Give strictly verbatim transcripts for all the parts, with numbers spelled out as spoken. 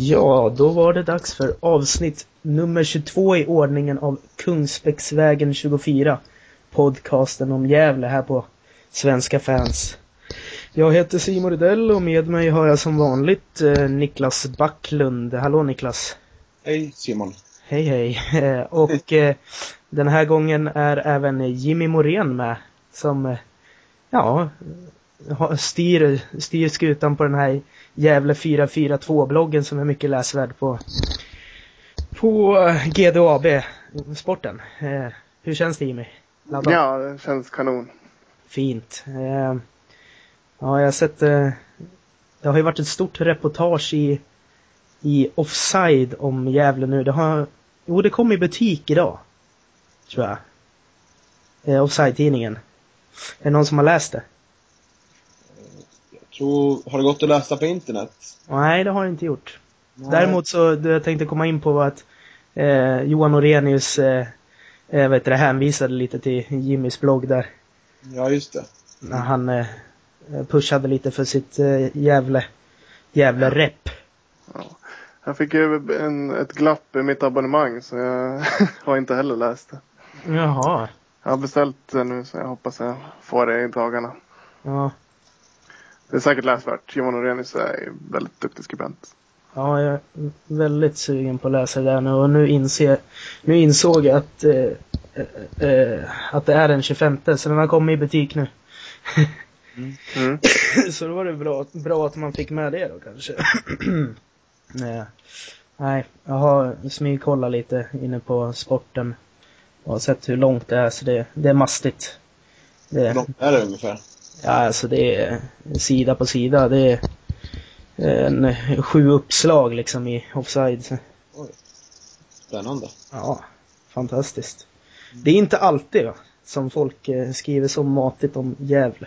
Ja, då var det dags för avsnitt nummer tjugotvå i ordningen av Kungsbäcksvägen tjugofyra, podcasten om Gävle här på Svenska Fans. Jag heter Simon Rydell och med mig har jag som vanligt eh, Niklas Backlund. Hallå Niklas. Hej Simon. Hej hej. Eh, och eh, den här gången är även Jimmy Morén med, som eh, ja, styr, styr skutan på den här Gävle fyra fyra två-bloggen som är mycket läsvärd på, på G D A B-sporten. Eh, hur känns det, Jimmy? Ladda. Ja, det känns kanon. Fint. Eh, ja, jag har sett, eh, det har ju varit ett stort reportage i, i Offside om Gävle nu. Det har, jo, det kom i butik idag, tror jag. Eh, Offside-tidningen. Är det någon som har läst det? Har det gått att läsa på internet? Nej, det har det inte gjort. Nej. Däremot så jag tänkte komma in på att eh, Johan Orenius eh, vet det, hänvisade lite till Jimmys blogg där. Ja, just det. När han eh, pushade lite för sitt eh, jävla, jävla rep. Ja. Jag fick ju en, ett glapp i mitt abonnemang så jag har inte heller läst det. Jaha. Jag har beställt det nu så jag hoppas jag får det i dagarna. Ja. Det är säkert läsvärt. Johan Orenius är väldigt duktig skribent. Ja, jag är väldigt sugen på att läsa det där nu. Och nu, inser, nu insåg jag att, eh, eh, att det är den tjugofemte. Så den har kommit i butik nu. Mm. Mm. Så då var det bra, bra att man fick med det då kanske. Nej. Nej, jag har smygkollat lite inne på sporten. Jag har sett hur långt det är, så det, det är mastigt. Det... Långt är det ungefär? Ja, alltså det är sida på sida. Det är en sju uppslag liksom i Offside. Oj, spännande. Ja, fantastiskt. Det är inte alltid va, som folk skriver så matigt om Gävle.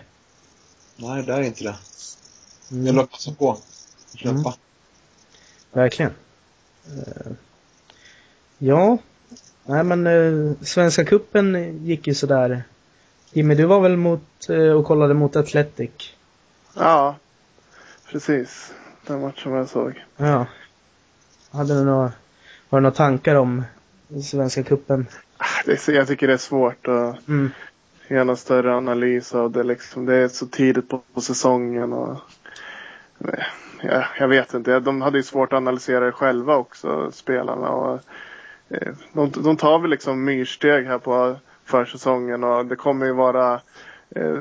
Nej, det är inte det. Mm. Jag vill passa på att köpa. Mm. Verkligen. Ja, nej men Svenska Cupen gick ju sådär. Jimmy, du var väl mot och kollade mot Athletic? Ja, precis. Den matchen jag såg. Ja. Hade du några, har du några tankar om Svenska Cupen? Jag tycker det är svårt att mm. göra någon större analys av det. Liksom, det är så tidigt på, på säsongen. Och, ja, jag vet inte. De hade ju svårt att analysera det själva också, spelarna. Och, de, de tar väl liksom myrsteg här på... för säsongen och det kommer ju vara eh,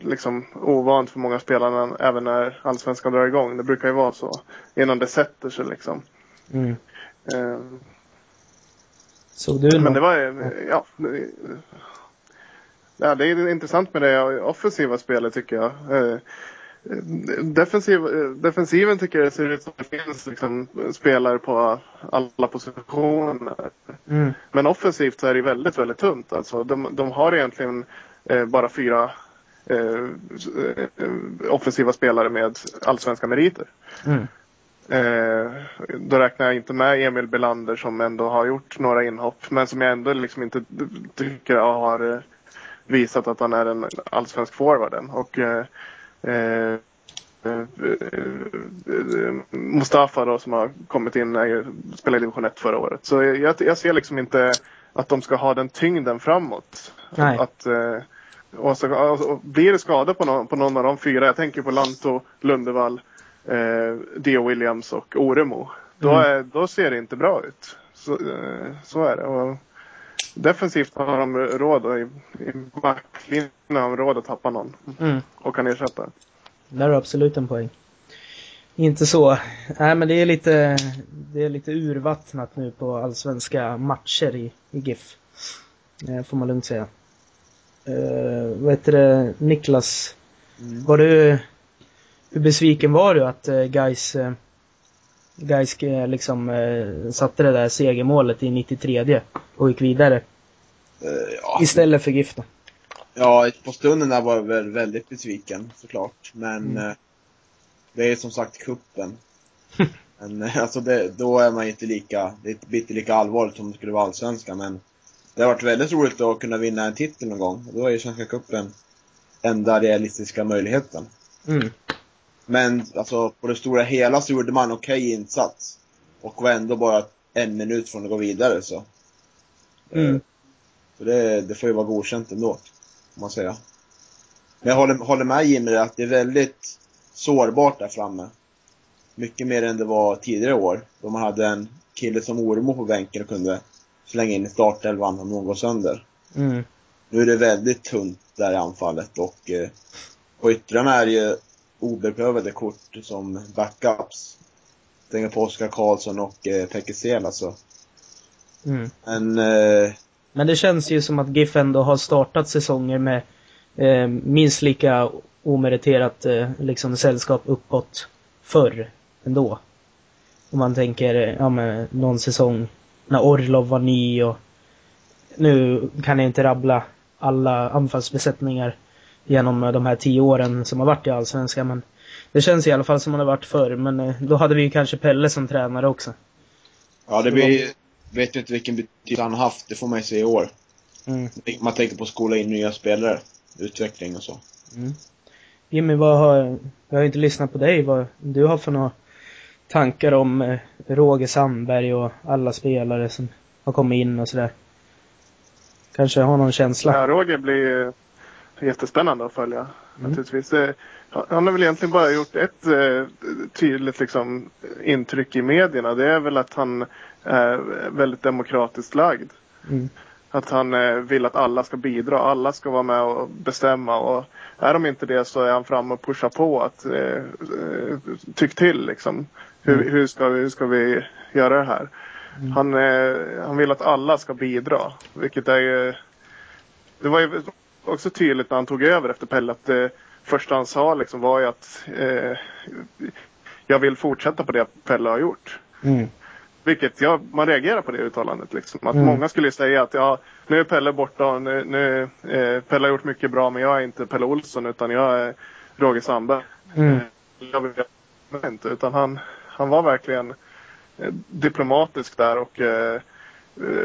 liksom ovant för många spelare även när allsvenskan drar igång. Det brukar ju vara så innan det sätter sig liksom. Mm. Eh. Så du men det var ju ja, ja, det är intressant med det offensiva spelet tycker jag. Eh, defensiv, defensiven tycker jag ser ut som det finns liksom, spelare på alla positioner. Mm. Men offensivt så är det väldigt, väldigt tunt. Alltså, de, de har egentligen eh, bara fyra eh, offensiva spelare med allsvenska meriter. Mm. Eh, då räknar jag inte med Emil Belander som ändå har gjort några inhopp. Men som jag ändå liksom inte tycker har visat att han är en allsvensk forwarden. Och... Eh, Eh, eh, eh, Mustafa då, som har kommit in när spelade i division ett förra året. Så jag, jag ser liksom inte att de ska ha den tyngden framåt. Nej. Att, eh, och så, och blir det skada på någon, på någon av de fyra, jag tänker på Lanto, Lundevall, eh, D O. Williams och Oremo, då, är, mm. då ser det inte bra ut. Så, eh, så är det. Och defensivt har de råd och i, i backlinjen har de råd att tappa någon mm. och kan ersätta. Där är absolut en poäng. Inte så. Nej, men det är lite det är lite urvattnat nu på allsvenska matcher i, i GIF. Eh, får man lugnt säga. Eh, vad heter det? Niklas, mm. var du hur besviken var du att eh, Gais eh, Gais liksom eh, satte det där segermålet i nittiotre och gick vidare uh, ja. istället för GIF då? Ja, på stunden där var jag väl väldigt besviken såklart. Men mm. eh, det är som sagt kuppen. Men alltså det, då är man inte lika det är inte lika allvarligt som det skulle vara allsvenska. Men det har varit väldigt roligt att kunna vinna en titel någon gång. Och då är ju Svenska kuppen enda realistiska möjligheten. Mm. Men alltså, på det stora hela så gjorde man okej okay insats. och var ändå bara en minut från att gå vidare. Så, mm. så det, det får ju vara godkänt ändå, om man säger. Men jag håller, håller med Jimmy att det är väldigt sårbart där framme. Mycket mer än det var tidigare år, då man hade en kille som Ormo på bänken och kunde slänga in i startelvan om någon går sönder. Mm. Nu är det väldigt tunt där i anfallet. Och eh, på yttrarna är ju obeprövade kort som backups. Tänker på Oskar Karlsson och eh, Pekka Sel alltså. Mm. Men, eh, Men det känns ju som att GIF ändå har startat säsonger med eh, minst lika omeriterat eh, liksom sällskap uppåt förr ändå. Om man tänker ja, men någon säsong när Orlov var ny och nu kan jag inte rabbla alla anfallsbesättningar genom de här tio åren som har varit i Allsvenskan, men det känns i alla fall som man har varit förr. Men då hade vi ju kanske Pelle som tränare också. Ja, det blir, vet ju inte vilken betydelse han haft. Det får man ju se i år. Mm. Man tänker på att skola in nya spelare, utveckling och så. Mm. Jimmy, vad har, jag har inte lyssnat på dig. Vad du har för några tankar om Roger Sandberg och alla spelare som har kommit in och sådär. Kanske har någon känsla. Ja, Roger blir jättespännande att följa. Mm. Naturligtvis. Han har väl egentligen bara gjort ett tydligt liksom, intryck i medierna. Det är väl att han är väldigt demokratiskt lagd. Mm. Att han vill att alla ska bidra. Alla ska vara med och bestämma. Och är de inte det så är han fram och pushar på att eh, tyck till. Liksom. Hur, mm. hur, ska, hur ska vi göra det här? Mm. Han, eh, han vill att alla ska bidra. Vilket är ju... Det var ju också tydligt när han tog över efter Pelle att det eh, första han sa liksom, var ju att eh, jag vill fortsätta på det Pelle har gjort. Mm. Vilket jag, man reagerar på det uttalandet. Liksom. Att mm. många skulle säga att ja, nu är Pelle borta. Nu, nu, eh, Pelle har gjort mycket bra men jag är inte Pelle Olsson utan jag är Roger Sandberg. Mm. Jag vet inte, utan han, han var verkligen... diplomatisk där och eh,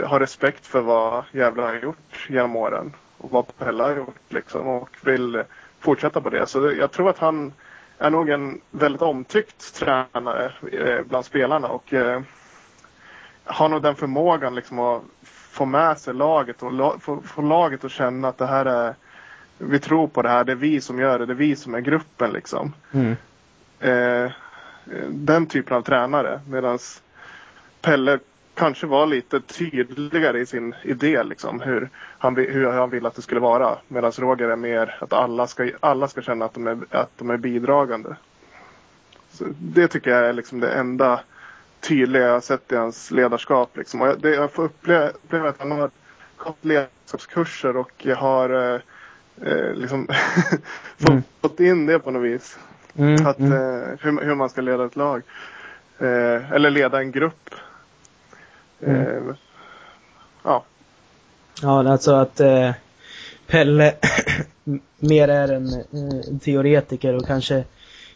har respekt för vad jävla har gjort genom åren och vad Pelle har gjort liksom, och vill fortsätta på det. Så det, jag tror att han är nog en väldigt omtyckt tränare eh, bland spelarna och eh, har nog den förmågan liksom, att få med sig laget och la, få, få laget att känna att det här är, vi tror på det här, det är vi som gör det, det är vi som är gruppen liksom. Mm. Eh, den typen av tränare, medan Pelle kanske var lite tydligare i sin idé liksom, hur han, hur han ville att det skulle vara, medan Roger är mer att alla ska, alla ska känna att de är, att de är bidragande. Så det tycker jag är liksom det enda tydliga jag har sett i hans ledarskap liksom. Och det jag får uppleva, uppleva att han har gått ledarskapskurser och jag har eh, liksom mm. fått in det på något vis. Mm, att, mm. Eh, hur, hur man ska leda ett lag eh, eller leda en grupp eh, mm. Ja Ja, alltså att eh, Pelle mer är en eh, teoretiker och kanske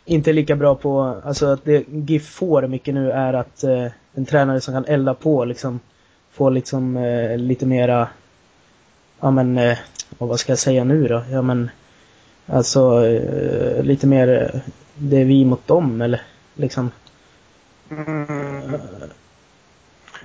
inte lika bra på, alltså att det GIF får mycket nu är att eh, en tränare som kan elda på liksom, få liksom eh, lite mera ja men, eh, vad ska jag säga nu då? Ja men Alltså eh, lite mer det är vi mot dem eller liksom mm.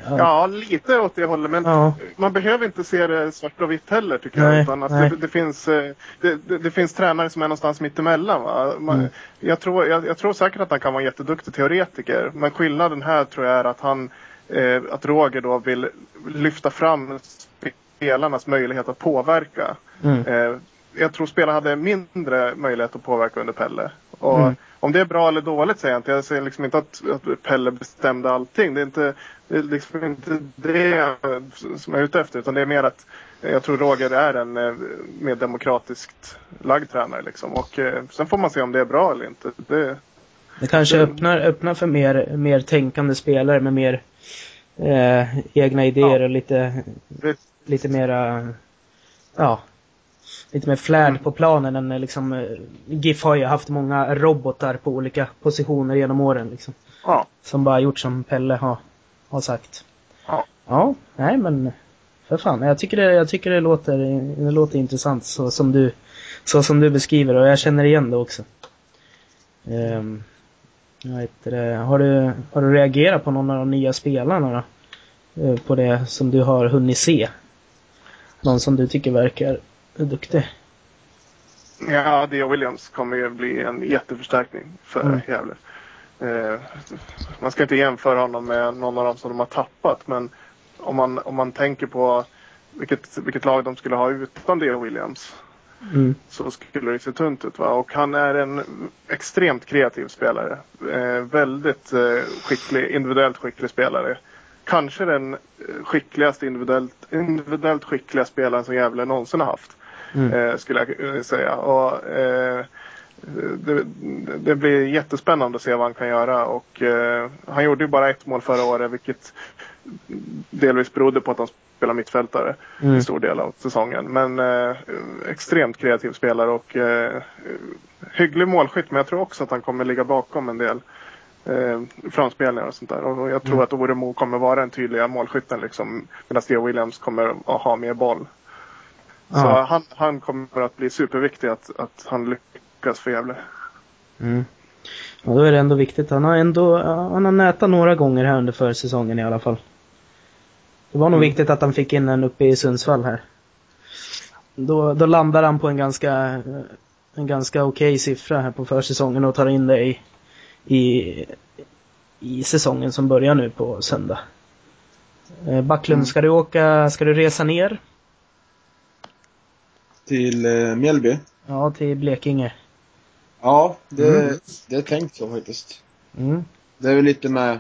ja. ja lite åt det hållet men ja. Man behöver inte se det svart och vitt heller tycker nej, jag utan att det, det, finns, det, det, det finns tränare som är någonstans mittemellan va? Man, mm. jag, tror, jag, jag tror säkert att han kan vara en jätteduktig teoretiker men skillnaden här tror jag är att, han, eh, att Roger då vill lyfta fram spelarnas möjlighet att påverka mm. eh, jag tror spelarna hade mindre möjlighet att påverka under Pelle. Och mm. om det är bra eller dåligt säger jag inte. Jag säger liksom inte att, att Pelle bestämde allting. Det är, inte, det är liksom inte det som jag är ute efter. Utan det är mer att jag tror Roger är en mer demokratiskt lagd tränare. Liksom. Och sen får man se om det är bra eller inte. Det, det kanske det, öppnar, öppnar för mer, mer tänkande spelare med mer eh, egna idéer ja. Och lite, lite mera... Ja. Lite mer flärd mm. på planen än liksom, GIF har ju haft många robotar på olika positioner genom åren liksom, ja. Som bara gjort som Pelle har, har sagt ja. ja, nej men för fan, jag tycker det, jag tycker det, låter, det låter intressant så som, du, så som du beskriver och jag känner igen det också um, Vad heter det? Har du, har du reagerat på någon av de nya spelarna då? På det som du har hunnit se? Någon som du tycker verkar duktig? Ja, D O. Williams kommer ju bli en jätteförstärkning för mm. Gävle. Eh, man ska inte jämföra honom med någon av dem som de har tappat, men om man, om man tänker på vilket, vilket lag de skulle ha utan D O. Williams mm. så skulle det se tunt ut, va? Och han är en extremt kreativ spelare, eh, väldigt eh, skicklig, individuellt skicklig spelare. Kanske den skickligaste individuellt, individuellt skickliga spelaren som Gävle någonsin har haft. Mm. Eh, skulle jag säga. Och, eh, det, det blir jättespännande att se vad han kan göra. Och, eh, han gjorde ju bara ett mål förra året, vilket delvis berodde på att han spelade mittfältare mm. i stor del av säsongen. Men eh, extremt kreativ spelare och eh, hygglig målskytt, men jag tror också att han kommer ligga bakom en del eh, framspelningar och sånt där. Och jag tror mm. att Oremo kommer vara den tydliga målskytten liksom, medan Dio Williams kommer att ha mer boll. Så ah. han, han kommer att bli superviktig att, att han lyckas för Gävle. Mm. Ja, då är det ändå viktigt. Han har ändå han har nätat några gånger här under försäsongen i alla fall. Det var nog mm. viktigt att han fick in en uppe i Sundsvall här. Då, då landar han på en ganska en ganska okej siffra här på försäsongen och tar in det i, i, i säsongen som börjar nu på söndag. Backlund, mm. ska du åka, ska du resa ner? Till eh, Mjällby? Ja, till Blekinge. Ja, det, mm. det är tänkt så faktiskt. Mm. Det är väl lite med...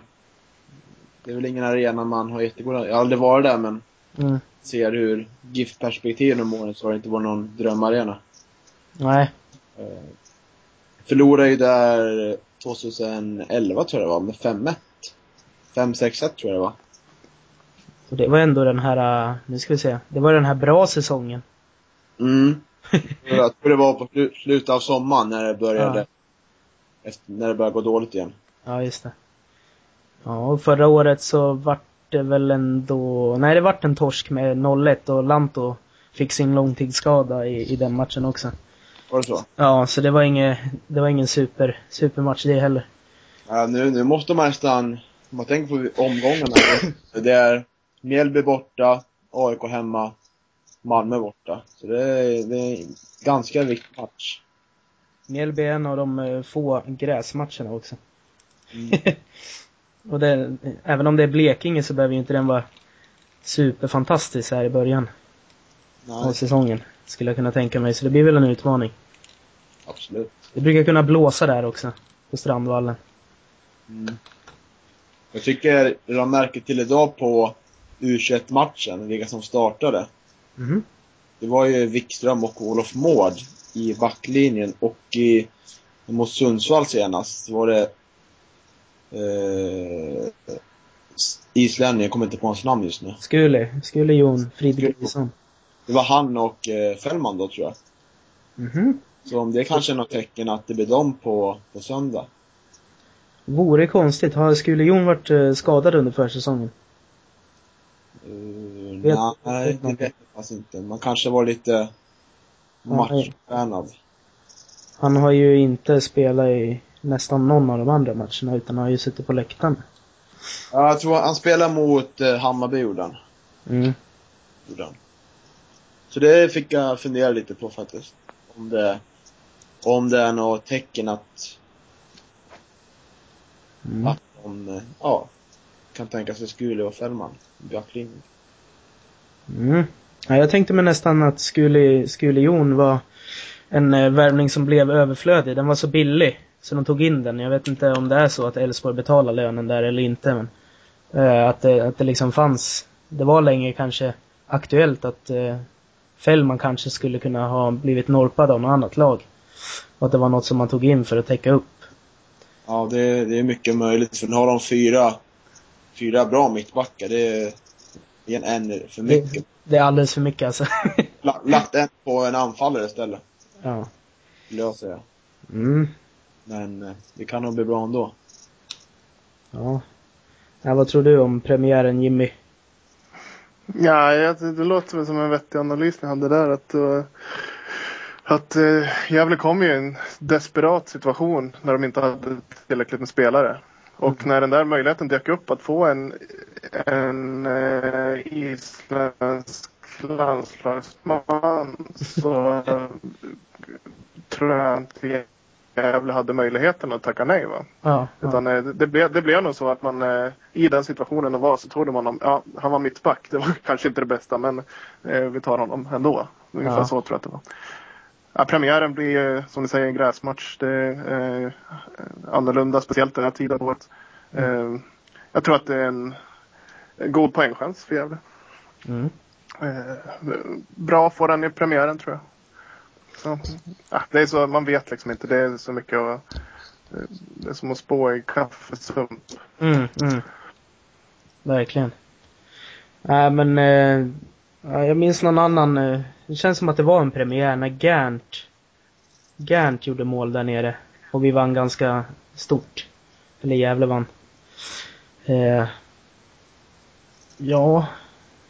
Det är väl ingen arena man har jättegoda... Jag har aldrig varit där, men... Mm. Ser hur giftperspektiven om åren så har det inte varit någon drömarena. Nej. Eh, förlorade ju där tjugoelva tror jag det var, med fem ett. fem sex ett tror jag det var. Och det var ändå den här... Nu ska vi se. Det var den här bra säsongen. Mm. Jag tror det var på slutet av sommaren när det började ja. När det började gå dåligt igen. Ja, just det. Ja, och förra året så vart det väl ändå... Nej, det vart en torsk med noll ett och Lanto fick sin långtidsskada i, i den matchen också. Var det så? Ja, så det var, inge, det var ingen super, supermatch det heller. Ja, nu, nu måste man nästan... Om man tänker på omgångarna. Det är Mjällby borta, A I K hemma, Malmö borta. Så det är, det är en ganska viktig match. Mjällby är en av de få gräsmatcherna också. Mm. Och det, även om det är Blekinge så behöver ju inte den vara superfantastisk här i början Nej. av säsongen, skulle jag kunna tänka mig. Så det blir väl en utmaning. Absolut. Det brukar kunna blåsa där också, på Strandvallen. Mm. Jag tycker jag märker till idag på U tjugoett-matchen, vilka som startade. Mm. Det var ju Wikström och Olof Mård i backlinjen. Och i, mot Sundsvall senast var det eh, islänningen, jag kommer inte på hans namn just nu. Skúli, Skúli Jón Fridriksson. Det var han och eh, Fellman då tror jag. Mm. Så om det är kanske något tecken att det blir dem på, på söndag. Vore konstigt. Har Skúli Jón varit eh, skadad under försäsongen? Uh, vet, nej, det vet jag alltså inte. Man kanske var lite matchtränad. Han har ju inte spelat i nästan någon av de andra matcherna, utan han har ju suttit på läktaren. Ja, jag tror han spelar mot eh, Hammarby Jordan. Mm. Jordan. Så det fick jag fundera lite på faktiskt. Om det, om det är något tecken att mm. att de, ja, kan tänka sig Skúli och Fellman backling. Mm. Ja, jag tänkte mig nästan att Skúli, Skúli Jón var en eh, värvning som blev överflödig. Den var så billig så de tog in den. Jag vet inte om det är så att Elfsborg betalar lönen där eller inte, men eh, att, det, att det liksom fanns. Det var länge kanske aktuellt att eh, Fellman kanske skulle kunna ha blivit norpad av något annat lag. Och att det var något som man tog in för att täcka upp. Ja, det, det är mycket möjligt. För nu har de fyra Fyra bra mittbackar. Det är en, en för mycket. Det, det är alldeles för mycket alltså. Lagt en på en anfallare istället. Ja. Vill jag säga. Mm. Men det kan nog bli bra ändå. Ja. Ja, vad tror du om premiären, Jimmy? Ja, det låter väl som en vettig analys ni hade där. Att, Att eh, Gävle kom ju i en desperat situation när de inte hade tillräckligt med spelare. Och mm. när den där möjligheten dök upp att få en, en eh, isländsk landslagsman så tror jag inte Gävle hade möjligheten att tacka nej, va? Ja, ja. Utan eh, det, blev, det blev nog så att man eh, i den situationen och var så trodde man om, ja, han var mittback, det var kanske inte det bästa men eh, vi tar honom ändå. Ungefär ja. Så tror jag att det var. Ja, premiären blir ju, som ni säger, en gräsmatch. Det är eh, annorlunda, speciellt den här tiden på året. Mm. Eh, jag tror att det är en, en god poängchans för Gävle. Mm. Eh, bra får den i premiären, tror jag. Så, ja, det är så, man vet liksom inte. Det är så mycket att, det är som att spå i kaffesump. Mm, mm. Verkligen. Nej, äh, men... Eh... jag minns någon annan, det känns som att det var en premiär när Gant, Gant gjorde mål där nere och vi vann ganska stort, eller Gävle vann. Eh, ja,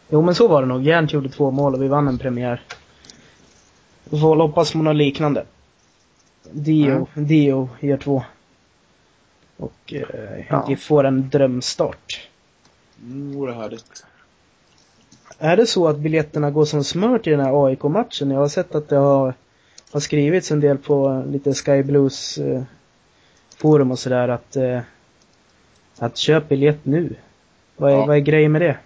jo men så var det nog, Gant gjorde två mål och vi vann en premiär. Vi får hoppas på något liknande. Dio, mm. Dio gör två och eh, ja. Vi får en drömstart. Jo, det är härligt. Är det så att biljetterna går som smört i den här A I K-matchen? Jag har sett att det har, har skrivits en del på lite Sky Blues eh, forum och sådär att, eh, att köp biljett nu. Vad är, ja. Vad är grejen med det?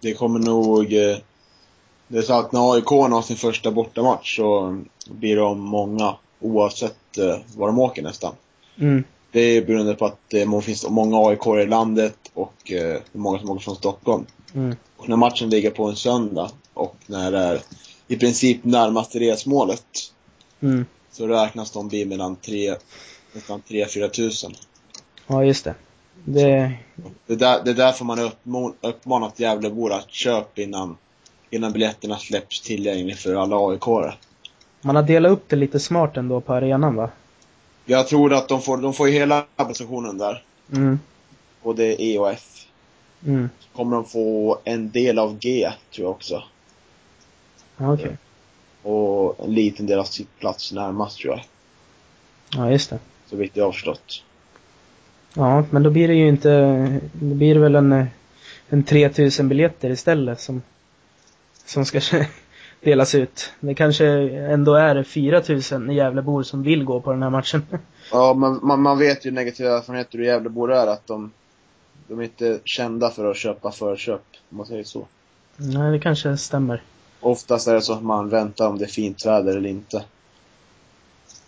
Det kommer nog... Eh, det är så att när A I K har sin första bortamatch så blir de många oavsett eh, var de åker nästan. Mm. Det är beroende på att det eh, finns många A I K i landet och eh, många som åker från Stockholm. Mm. Och när matchen ligger på en söndag och när det är i princip närmaste resmålet mm. så räknas de bli mellan tre till fyra tusen. Ja just det. Det... Det, där, det är därför man har uppmanat Gävlebor att köpa innan, innan biljetterna släpps tillgänglig för alla A I K-are. Man har delat upp det lite smart ändå på arenan, va? Jag tror att de får, de får hela positionen där mm. och det är E och F. Mm. Så kommer de få en del av G, tror jag också. Okej. Okay. Och en liten del av sitt plats närmast, tror jag. Ja, just det. Så vitt jag har förstått. Ja, men då blir det ju inte... Då blir det väl en, en tre tusen biljetter istället som, som ska delas ut. Det kanske ändå är fyra tusen Gävlebor som vill gå på den här matchen. Ja, man, man, man vet ju negativa erfarenheter hur Gävlebor är att de... De är inte kända för att köpa förköp, om man säger så. Nej, det kanske stämmer. Oftast är det så att man väntar om det är fint väder eller inte.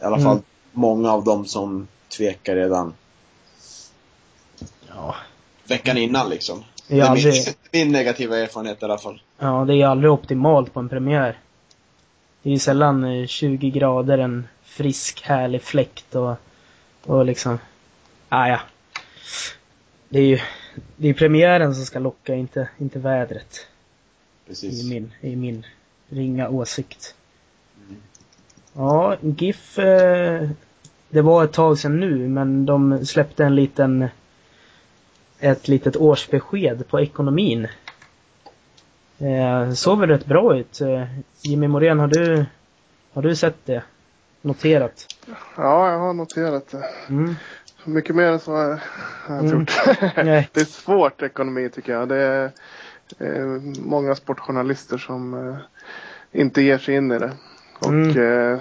I alla mm. fall många av dem som tvekar redan ja. Veckan innan liksom. Ja, det är min, det... min negativa erfarenhet i alla fall. Ja, det är aldrig optimalt på en premiär. Det är ju sällan tjugo grader, en frisk, härlig fläkt och, och liksom... Ah, ja. Det är ju det är premiären som ska locka, inte, inte vädret. Precis. I min, i min ringa åsikt. Mm. Ja, GIF, eh, det var ett tag sedan nu, men de släppte en liten, ett litet årsbesked på ekonomin. Eh, såg väl rätt bra ut. Eh, Jimmy Morén, har du, har du sett det? Noterat? Ja, jag har noterat det. Mm. Mycket mer än så jag, jag mm. trott. Det är svårt ekonomi tycker jag. Det är eh, många sportjournalister som eh, inte ger sig in i det. Och mm. eh,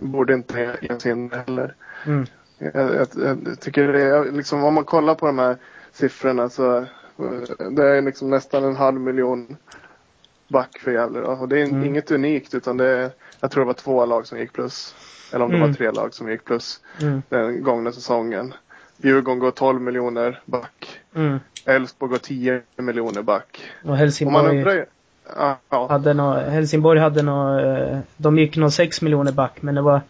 borde inte ge sig in heller. Mm. Jag, jag, jag tycker det är, liksom, om man kollar på de här siffrorna så det är liksom nästan en halv miljon back för Gävle. Och det är mm. inget unikt utan det är, jag tror det var två lag som gick plus. Eller om det mm. var tre lag som gick plus mm. den gångna säsongen. Djurgården går tolv miljoner back. Mm. Älvsborg går tio miljoner back. Och Helsingborg, och man undrar, ja, ja. Hade nå, Helsingborg hade nå, de gick nog sex miljoner back. Men det var,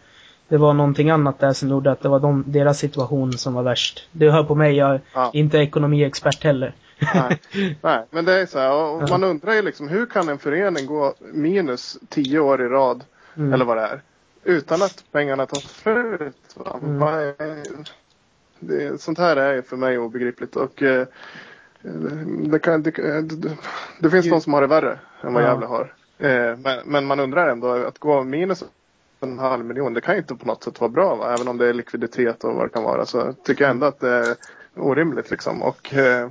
det var någonting annat där som gjorde att det var de, deras situation som var värst. Du hör på mig, jag är ja. inte ekonomiexpert heller. Nej. Nej, men det är så här. Och ja. Man undrar ju liksom, hur kan en förening gå minus tio år i rad? Mm. Eller vad det är. Utan att pengarna tar slut. Mm. Sånt här är för mig obegripligt. Och eh, det, kan, det, det, det finns någon som har det värre än vad Gävle har. Eh, men, men man undrar ändå att gå minus en halv miljon, det kan ju inte på något sätt vara bra, va? Även om det är likviditet och vad det kan vara, så tycker jag ändå att det är orimligt liksom. Och eh...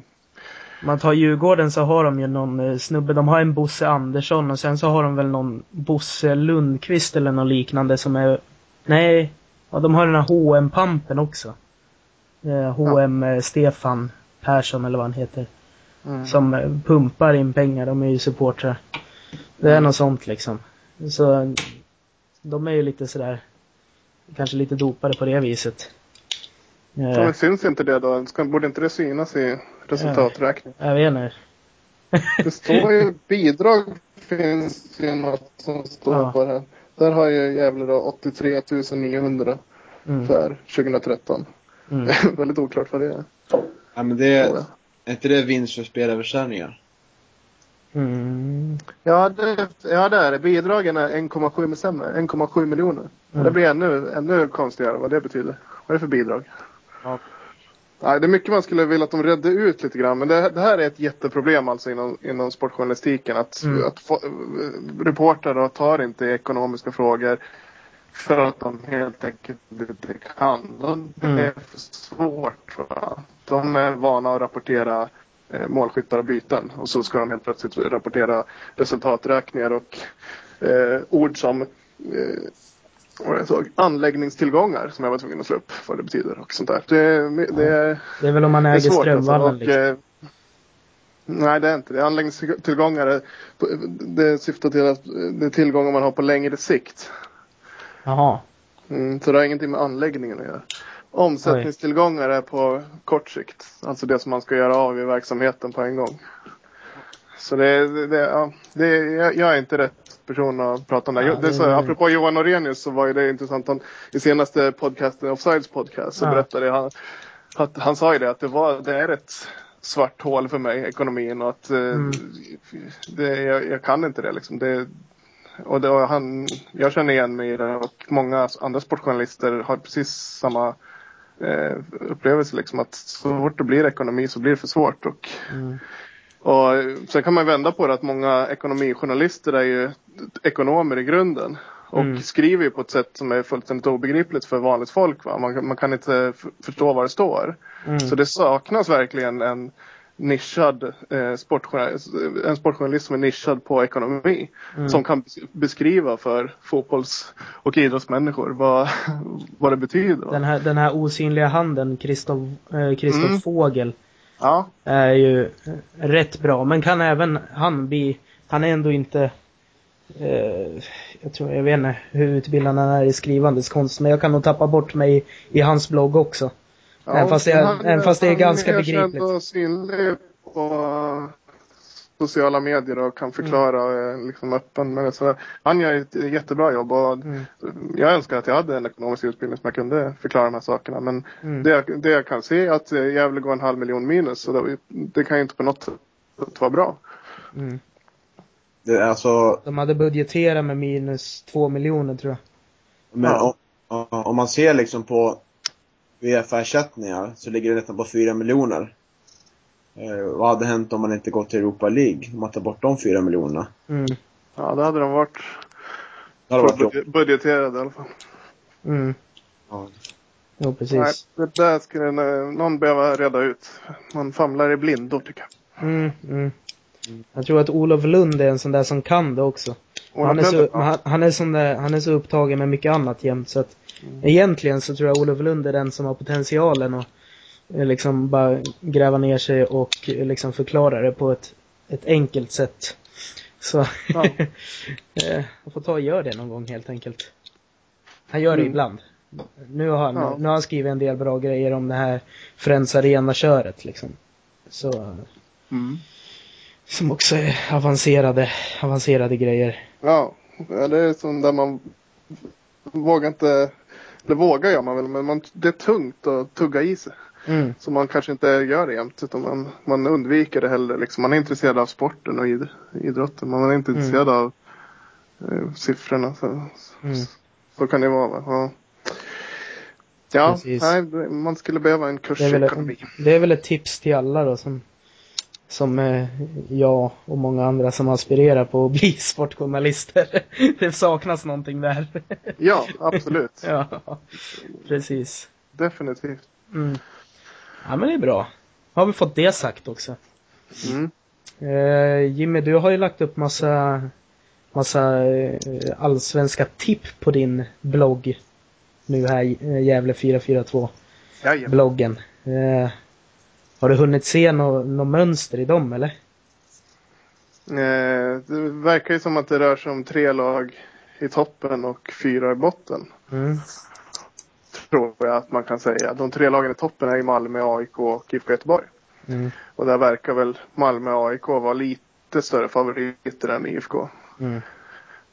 man tar Djurgården, så har de ju någon snubbe, de har en Bosse Andersson och sen så har de väl någon Bosse Lundqvist eller något liknande som är, nej, ja, de har den här H M-pampen också, eh, H M ja. Stefan Persson eller vad han heter, mm. som pumpar in pengar, de är ju supportrar. Det är mm. något sånt liksom. Så de är ju lite sådär, kanske lite dopade på det viset. Ja, men syns inte det då? Ska, borde inte det synas i resultaträkningen? Jag vet inte. Det står ju, bidrag finns ju något som står ja. på det. Där har ju Gävle då åttiotre tusen niohundra mm. för tjugohundratretton. Mm. Väldigt oklart vad det är. Ja, men det är, är inte det vinst för spelöversäljningar? Mm. Ja, det, ja, det är det. Bidragen är en komma sju miljoner. Mm. Det blir ännu, ännu konstigare vad det betyder. Vad är det för bidrag? Ja. Nej, det är mycket man skulle vilja att de redde ut lite grann. Men det, det här är ett jätteproblem alltså inom, inom sportjournalistiken. Att, mm. att få, reportrar tar inte ekonomiska frågor för att de helt enkelt inte kan. Det är mm. för svårt. Va? De är vana att rapportera målskyttar och byten, och så ska de helt plötsligt rapportera resultaträkningar och eh, ord som eh, vad jag såg, anläggningstillgångar, som jag var tvungen att slå upp vad det betyder och sånt där. Det, det, ja. det är väl om man äger Strömvallen liksom. eh, Nej, det är inte det. Anläggningstillgångar är, det syftar till att det är tillgångar man har på längre sikt. Jaha. Mm, så det har ingenting med anläggningen att göra. Omsättningstillgångar är på kort sikt, alltså det som man ska göra av i verksamheten på en gång. Så det, det, det, ja, det, jag är inte rätt person att prata om det. Ja, det, det så, apropå Johan Orenius, så var ju det intressant. Han, i senaste podcasten, Offsides podcast, så ja. berättade han att han sa ju det, att det, var, det är ett svart hål för mig, ekonomin, och att mm. det, jag, jag kan inte det liksom. Det Och då han, jag känner igen mig i det, och många andra sportjournalister har precis samma eh, upplevelse liksom, att så fort det blir ekonomi så blir det för svårt. Och, mm. och sen kan man vända på det, att många ekonomijournalister är ju ekonomer i grunden och mm. skriver ju på ett sätt som är fullständigt obegripligt för vanligt folk. Va? Man, man kan inte f- förstå vad det står. Mm. Så det saknas verkligen en... nischad eh, sportjournalist, en sportjournalist som är nischad på ekonomi, mm. som kan beskriva för fotbolls- och idrottsmänniskor vad, vad det betyder. Den här, den här osynliga handen, Kristoff eh, Kristoff mm. Fågel, ja. är ju rätt bra, men kan även han bli, han är ändå inte eh, jag tror, jag vet inte hur utbildad han är i skrivandes konst, men jag kan nog tappa bort mig i, i hans blogg också. Ja, även fast det är, han, även fast det är ganska begripligt. Han är synlig på sociala medier och kan förklara och är liksom öppen med det. Så han gör ett jättebra jobb, och mm. jag önskar att jag hade en ekonomisk utbildning som jag kunde förklara de här sakerna. Men mm. det, jag, det jag kan se är att Gävle går en halv miljon minus, och det, det kan ju inte på något sätt vara bra. Mm. Det är alltså... de hade budgeterat med minus två miljoner tror jag. Men ja. om, om man ser liksom på V F-ersättningar, så ligger det nästan på fyra miljoner. Eh, vad hade hänt om man inte gått till Europa League? Om man tar bort de fyra miljonerna. Mm. Ja, det hade de varit, hade varit budget- budgeterade i alla fall. Mm. Ja. Jo, precis. Nej, det där skulle någon behöva reda ut. Man famlar i blindor, tycker jag. Mm, mm. Jag tror att Olof Lund är en sån där som kan det också. Han är, så, han, han, är sån där, han är så upptagen med mycket annat jämt, så att mm. egentligen så tror jag Olof Lund är den som har potentialen att liksom bara gräva ner sig och liksom förklara det på ett, ett enkelt sätt. Så ja. Jag får ta och göra det någon gång helt enkelt. Han gör det mm. ibland. Nu har, han, ja. nu har han skrivit en del bra grejer om det här Friends Arena-köret liksom. Så... Mm. Som också är avancerade, avancerade grejer. Ja, det är som där man vågar inte, eller vågar gör man väl, men man, det är tungt att tugga i sig. Mm. Så man kanske inte gör det jämt, utan man, man undviker det heller. Liksom. Man är intresserad av sporten och id, idrotten, man är inte mm. intresserad av eh, siffrorna. Så, mm. så, så kan det vara. Ja, ja nej, man skulle behöva en kurs i ekonomi. Det är väl ett tips till alla då som... som jag och många andra som aspirerar på att bli sportjournalister. Det saknas någonting där. Ja, absolut. Ja, precis. Definitivt. Mm. Ja, men det är bra. Har vi fått det sagt också. Mm. Eh, Jimmy, du har ju lagt upp massa, massa allsvenska tipp på din blogg nu här, Gävle fyra fyra två bloggen. Eh, har du hunnit se något no mönster i dem eller? Eh, det verkar ju som att det rör sig om tre lag i toppen och fyra i botten. Mm. Tror jag att man kan säga. De tre lagen i toppen är i Malmö, A I K och I F K Göteborg. Mm. Och där verkar väl Malmö och A I K vara lite större favoriter än I F K. Mm.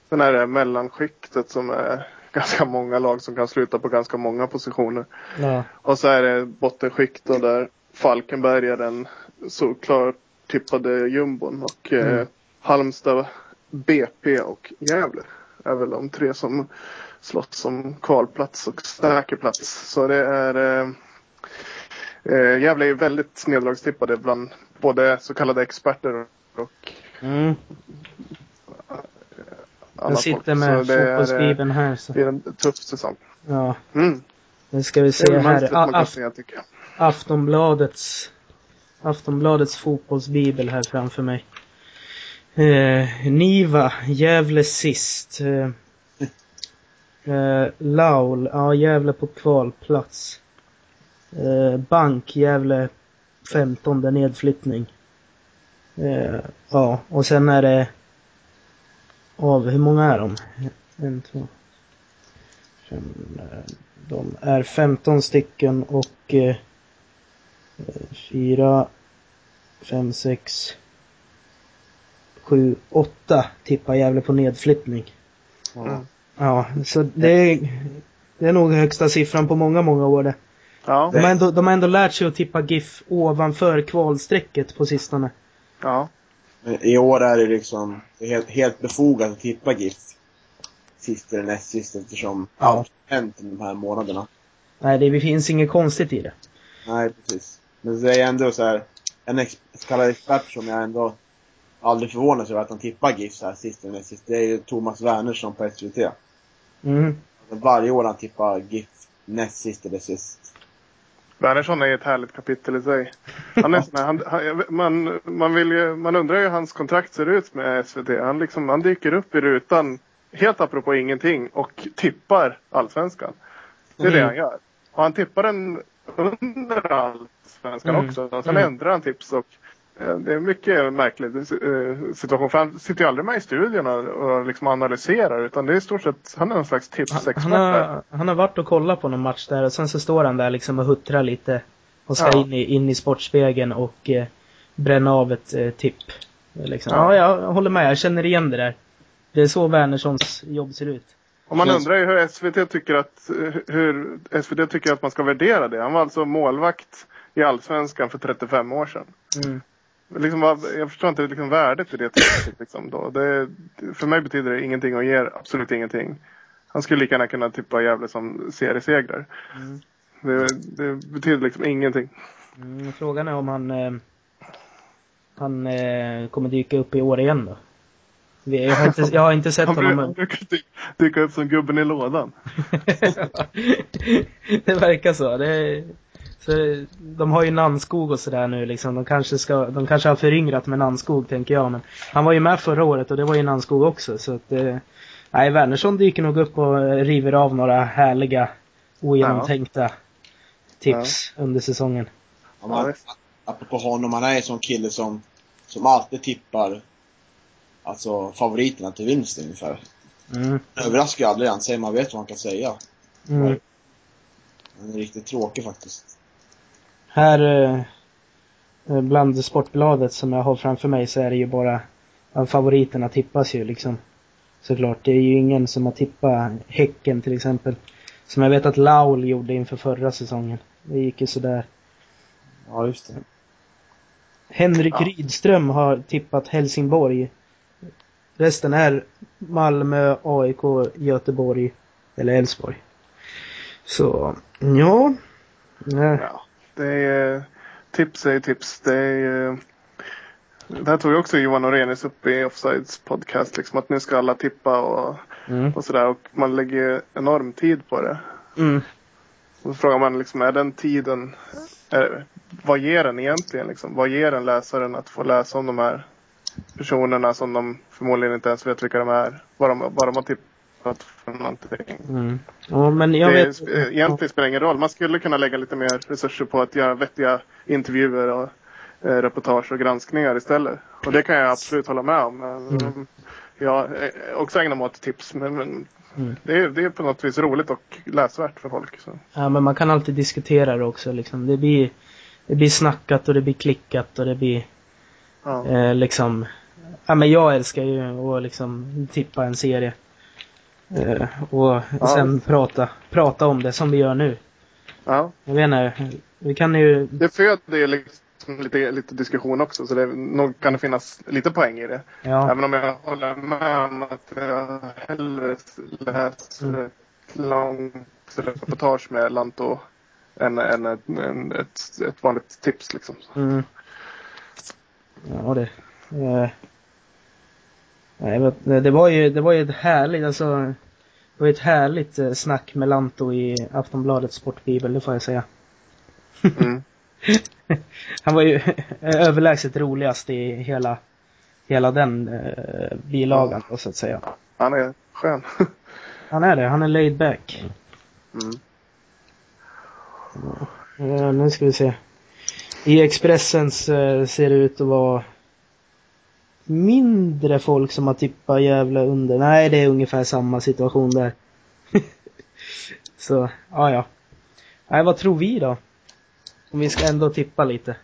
Sen är det mellanskiktet som är ganska många lag som kan sluta på ganska många positioner. Ja. Och så är det bottenskiktet där Falkenberg är den såklart tippade jumbon. Och mm. eh, Halmstad, B P och Gävle är väl de tre som slåss om kvalplats och säker plats. Så det är... Eh, Eh, Gävle är väldigt nedlagstippade bland både så kallade experter och mm. alla folk. Sitter med fotbollsskriven här. Så. Det är en tuff säsong. Ja. Mm. Nu ska vi se här. A- Aft- tycker jag. Aftonbladets, Aftonbladets fotbollsbibel här framför mig. Eh, Niva, Gävle sist. Eh, eh, Laul, ja, Gävle på kvalplats. Eh, bank Gävle femtonde nedflyttning. Eh, ja, och sen är det av hur många är de? En, två. Sen, eh, de är femton stycken och eh, fyra, fem, sex, sju, åtta tippar Gävle på nedflyttning. Mm. Ja, så det är, det är nog högsta siffran på många många år det. Ja. De har ändå, de har ändå lärt sig att tippa GIF ovanför kvalstrecket på sistone. Ja. Men i år är det liksom helt, helt befogat att tippa GIF sist eller näst sist eftersom ja. Allt hänt de här månaderna. Nej, det finns inget konstigt i det. Nej, precis. Men det är ändå så här en ex- så kallad expert som jag ändå aldrig förvånas över att han tippar GIF så här sist eller näst sist. Det är ju Thomas Wernersson på S V T. Mm. Varje år han tippar GIF näst sist eller sist. Wernersson är ett härligt kapitel i sig. Han är sån här, han, han, man, man, vill ju, man undrar ju hur hans kontrakt ser ut med S V T. Han, liksom, han dyker upp i rutan helt apropå ingenting och tippar allsvenskan. Det är mm. det han gör. Och han tippar den under allsvenskan mm. också. Och sen mm. ändrar han tips och eh, det är mycket märkligt eh, situation. För han sitter ju aldrig med i studierna och liksom analyserar utan det är i stort sett, han är någon slags tipsexpert. Han, han, har, han har varit och kollat på någon match där och sen så står han där liksom och huttrar lite och ska ja. in, i, in i sportspegeln och eh, bränna av ett eh, tipp liksom. ja. ja, jag håller med, jag känner igen det där. Det är så Wernerssons jobb ser ut. Och man undrar ju hur S V T tycker att hur S V T tycker att man ska värdera det. Han var alltså målvakt i allsvenskan för trettiofem år sedan. Mm. Liksom, jag förstår inte liksom värdet i det tipset, liksom, då. Det, för mig betyder det ingenting och ger absolut ingenting. Han skulle lika gärna kunna tippa Gävle som seriesegrar. Mm. Det, det betyder liksom ingenting. Mm, frågan är om han eh, han eh, kommer dyka upp i år igen då. Jag har inte, jag har inte sett han honom. Han brukar dy- dyka upp som gubben i lådan. Det verkar så. Det Så de har ju Nanskog och sådär nu liksom. De kanske, ska, de kanske har föryngrat med Nanskog tänker jag. Men han var ju med förra året och det var ju Nanskog också. Så att, eh, nej, Wernersson dyker nog upp och river av några härliga ogenomtänkta ja. tips ja. under säsongen. Ja, man, apropå honom, han är en sån kille som, som alltid tippar alltså favoriterna till vinst ungefär. Mm. Överraskar aldrig han säger, man vet vad han kan säga. Mm. Han är riktigt tråkig faktiskt. Här eh, bland Sportbladet som jag har framför mig så är det ju bara favoriterna tippas ju liksom. Såklart, det är ju ingen som har tippat Häcken till exempel. Som jag vet att Laul gjorde inför förra säsongen. Det gick ju sådär. Ja, just det. Henrik ja. Rydström har tippat Helsingborg. Resten är Malmö, A I K, Göteborg eller Älvsborg. Så, ja. Ja. Det är, tips är tips. Det är, Det här tog ju också Johan Orenius upp i Offsides podcast, liksom, att nu ska alla tippa och, mm. och sådär. Och man lägger enorm tid på det. Mm. Och så frågar man, liksom, är den tiden, är, vad ger den egentligen? Liksom? Vad ger den läsaren att få läsa om de här personerna som de förmodligen inte ens vet vilka de är? Vad de, vad de har tippat för någonting. Mm. Ja, men jag det vet... är, egentligen spelar ingen roll. Man skulle kunna lägga lite mer resurser på att göra vettiga intervjuer och reportage och granskningar istället. Och det kan jag absolut hålla med om. Mm. Jag också ägnar mig åt tips, men, men mm. det, är, det är på något vis roligt och läsvärt för folk. Så. Ja, men man kan alltid diskutera det också. Liksom. Det, blir, det blir snackat och det blir klickat och det blir ja. eh, liksom... Ja, men jag älskar ju att liksom tippa en serie eh, och ja. sen prata, prata om det som vi gör nu. Ja. Jag vet inte, vi kan ju... Det föder ju liksom Lite, lite diskussion också, så det nog kan det finnas lite poäng i det. Ja. Även om jag håller med om att jag hellre läser mm. ett långt reportage med Lanto än, än, än, än ett, ett vanligt tips. Liksom. Mm. Ja, det. Eh. Nej, men det var ju det var ju ett härligt alltså, det var ett härligt snack med Lanto i Aftonbladets sportbibel, det får jag säga. Mm. Han var ju överlägset roligast i hela, hela den eh, bilagan då, så att säga. Han är skön. Han är det, han är laid back. Mm. Ja, nu ska vi se. I Expressens eh, ser det ut att vara mindre folk som har tippat jävla under. Nej, det är ungefär samma situation där. Så, ja ja. Nej, vad tror vi då? Om vi ska ändå tippa lite.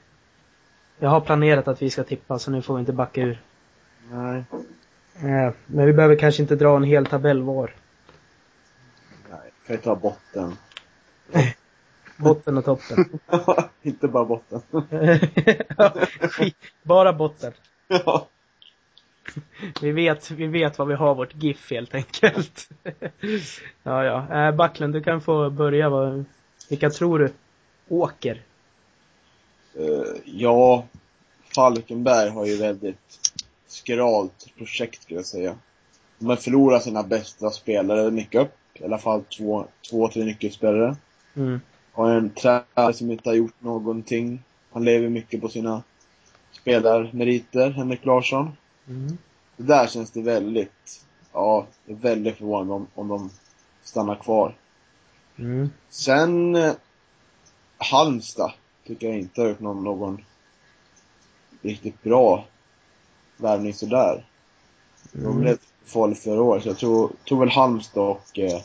Jag har planerat att vi ska tippa, så nu får vi inte backa ur. Nej. Nej, men vi behöver kanske inte dra en hel tabell var. Nej, kan ju ta botten. Botten och toppen. Inte bara botten. Ja, skit, bara botten. Ja. Vi vet, vi vet vad vi har vårt GIF helt enkelt. Ja, ja. Backlund, du kan få börja. Vilka tror du åker? Uh, ja, Falkenberg har ju väldigt skralt projekt, skulle jag säga. De har förlorat sina bästa spelare, mycket upp, i alla fall två, två tre nyckelspelare. Mm. Har en tränare som inte har gjort någonting. Han lever mycket på sina spelarmeriter, Henrik Larsson. Mm. Det där känns det väldigt, ja, det är väldigt förvånande om, om de stannar kvar. Mm. Sen Halmstad tycker jag inte har gjort någon, någon riktigt bra värvning sådär. Mm. De blev fall förra året, så jag tror, tror väl Halmstad och... Eh,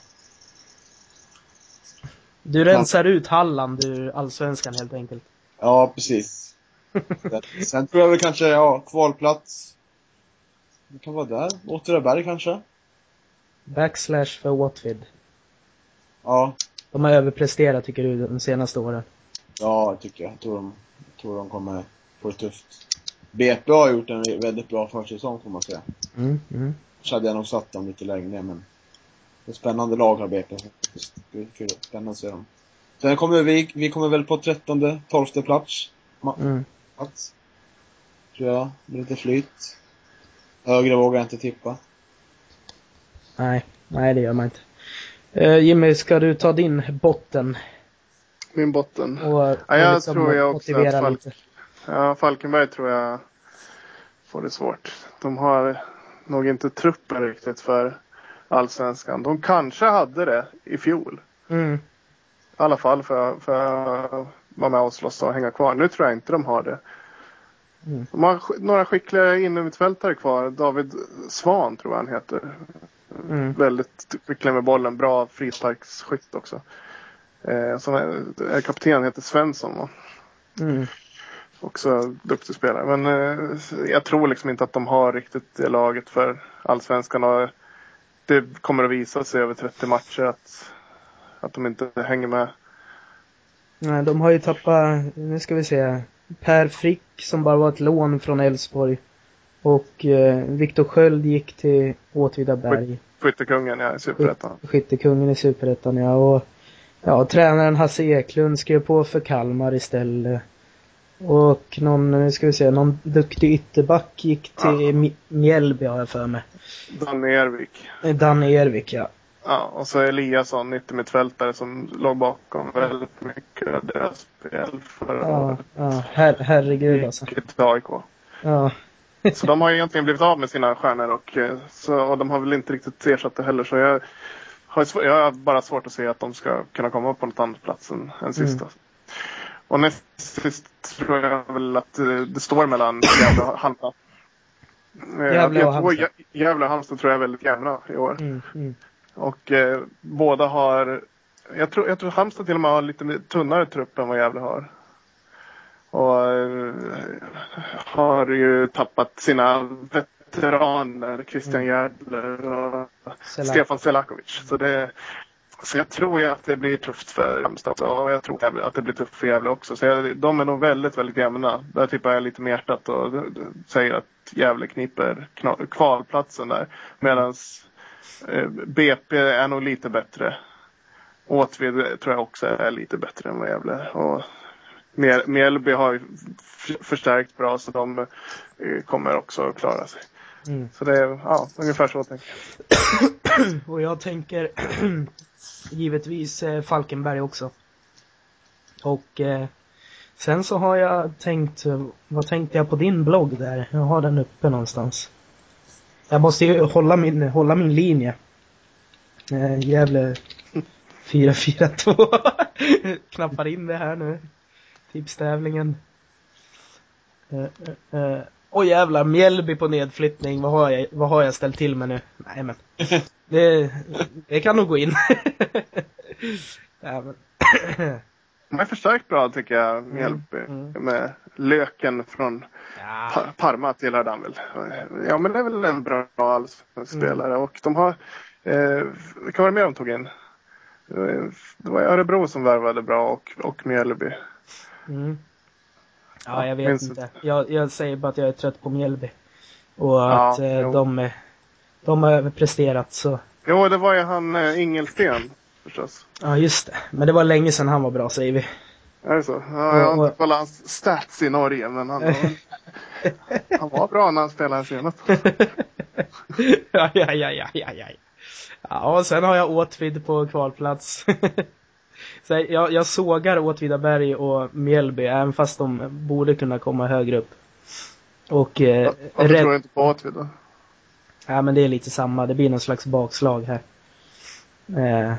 du rensar man... ut Halland ur allsvenskan helt enkelt. Ja, precis. Sen tror jag väl kanske, ja, kvalplats. Det kan vara där. Åtvidaberg kanske. Backslash för Watford. Ja. De har överpresterat, tycker du, de senaste åren? Ja, tycker jag. Jag tror de, jag tror de kommer få det tufft. B P har gjort en väldigt bra försäsong, får man säga. Mm, mm. Så hade jag nog satt dem lite längre, men det är spännande lag har B P. Spännande att se dem. Sen kommer vi, vi kommer väl på trettonde, tolfte plats. Ma- mm. plats. Tror jag. Lite flyt. Högre vågar jag inte tippa. Nej, nej det gör man inte. Jimmy, ska du ta din botten? Min botten? Och, och ja, jag liksom tror jag också att Falk- ja, Falkenberg tror jag får det svårt. De har nog inte truppen riktigt för allsvenskan. De kanske hade det i fjol. Mm. I alla fall för, för att vara med och slåss och hänga kvar. Nu tror jag inte de har det. Mm. De har några skickliga innermittfältare kvar. David Svan tror jag han heter. Mm. Väldigt skicklig med bollen, bra frisparksskytt också. Eh, som är, är kapten heter Svensson va? Mm. Också duktig spelare. Men eh, jag tror liksom inte att de har riktigt det laget för allsvenskan. Och det kommer att visa sig över trettio matcher att, att de inte hänger med. Nej, de har ju tappat, nu ska vi se, Per Frick som bara var ett lån från Älvsborg. Och eh, Viktor Sköld gick till Åtvidaberg. Skyttekungen, ja, i Superettan. Skyttekungen i Superettan, ja. Och ja, tränaren Hasse Eklund skrev på för Kalmar istället. Och någon, nu ska vi se, någon duktig ytterback gick till Mjällby har jag för mig. Danne Ervik. Danne Ervik, ja. Ja, och så Eliasson, yttermittfältare som låg bakom väldigt mycket av deras spel förra året. Ja, ja. Her- herregud alltså. Ja. Så de har ju egentligen blivit av med sina stjärnor och, så, och de har väl inte riktigt ersatt det heller. Så jag har, sv- jag har bara svårt att se att de ska kunna komma upp på något annat plats än, än sista. Mm. Och näst sist tror jag väl att det står mellan Gävle och Halmstad. Gävle och Halmstad. Gävle och Halmstad tror jag är väldigt jämna i år. Mm, mm. Och eh, båda har... Jag tror, jag tror Halmstad till och med har lite tunnare trupp än vad Gävle har. Och eh, har ju tappat sina veteraner, Christian Järdler och Selak. Stefan Selakovic. Så det... Så jag tror ju att det blir tufft för Halmstad. Och jag tror att det blir tufft för Gävle också. Så jag, de är nog väldigt, väldigt jämna. Där tippar jag lite med hjärtat och säger att Gävle kniper kvalplatsen där. Medan eh, B P är nog lite bättre. Åtvidaberg tror jag också är lite bättre än vad Gävle. Och Mjällby har ju f- förstärkt bra så de eh, kommer också att klara sig. Mm. Så det är ja, ungefär så jag tänker. Och jag tänker givetvis eh, Falkenberg också. Och eh, sen så har jag tänkt, vad tänkte jag på din blogg där? Jag har den uppe någonstans. Jag måste ju hålla min, hålla min linje. Eh, Gävle fyra fyra två. Knappar in det här nu. Tipstävlingen. Eh, eh. Åh oh, jävlar, Mjällby på nedflyttning. Vad har jag, vad har jag ställt till med nu? Nej men, det, det kan nog gå in. Ja, men. De är förstärkt bra tycker jag, Mjällby. Mm, mm. Med löken från ja. pa- Parma till Ardanville. Ja men det är väl en bra allspelare. Mm. Och de har, eh, vilka var det mer de tog in? Det var Örebro som värvade bra och, och Mjällby. Mm. Ja, jag vet inte. Jag, jag säger bara att jag är trött på Mjällby. Och att ja, eh, de, de har överpresterat. Så. Jo, det var ju han eh, Ingelsten förstås. Ja, just det. Men det var länge sedan han var bra, säger vi. Är det så? Ja, jag har inte kollat hans stats i Norge, men han var, han var bra när han spelade senast. ja, ja, ja, ja, ja, ja. Ja, och sen har jag Åtvid på kvalplats. Så jag, jag sågar Åtvidaberg och Mjällby även fast de borde kunna komma högre upp. Och eh, varför rädd... tror du inte på Åtvid då? Ja, men det är lite samma. Det blir någon slags bakslag här. Eh,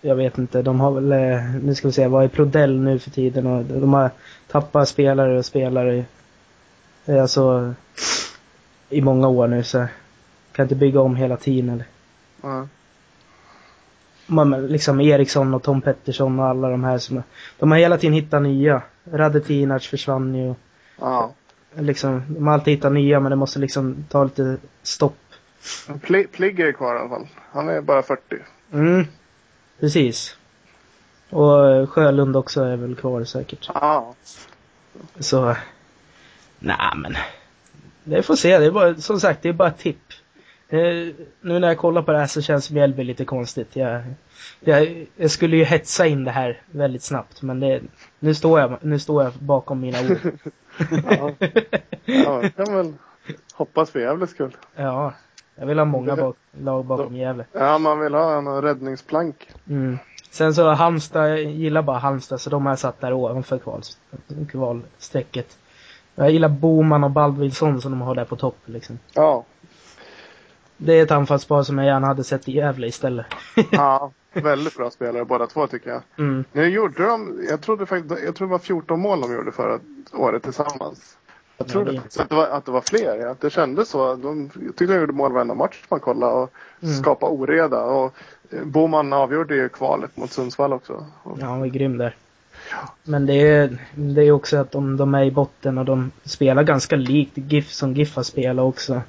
jag vet inte. De har väl eh, nu ska vi se vad är Prodell nu för tiden och de har tappat spelare och spelare eh, alltså i många år nu så kan inte bygga om hela tiden eller. Mm. Man, liksom Eriksson och Tom Pettersson och alla de här som de har hela tiden hittat nya. Radetinac försvann ju. Ja. Liksom, de har alltid hittat nya men det måste liksom ta lite stopp. Pl- Pligg är kvar i alla fall. Han är bara fyrtio. Mm. Precis. Och Sjölund också är väl kvar säkert. Ja. Så nej men det får se, det är bara som sagt det är bara ett tipp. Uh, nu när jag kollar på det här så känns Mjällby lite konstigt. Jag, jag, jag skulle ju hetsa in det här väldigt snabbt, men det, nu står jag nu står jag bakom mina ord. Ja, ja jag kan väl hoppas för Gävles skull. Ja, jag vill ha många bak, lag bakom Gävle. Ja, man vill ha en räddningsplank. Mm. Sen så Halmstad, jag gillar bara Halmstad så de har satt där ovanför kval, kvalsträcket. Jag gillar Boman och Baldvinsson som de har där på topp liksom. Ja. Det är ett anfallspar som jag gärna hade sett i Gävle istället. Ja, väldigt bra spelare båda två tycker jag. Mm. Nu gjorde de, jag trodde faktiskt, jag tror det var fjorton mål de gjorde förra året tillsammans. Jag trodde Nej, det att, det var, att det var fler, att det kändes så. De tyckte jag gjorde mål varenda match man kollade och mm. skapade oreda. Och Boman avgjorde ju kvalet mot Sundsvall också. Ja, han var grym där. Ja. Men det är, det är också att de, de är i botten och de spelar ganska likt GIF som GIF har spelat också.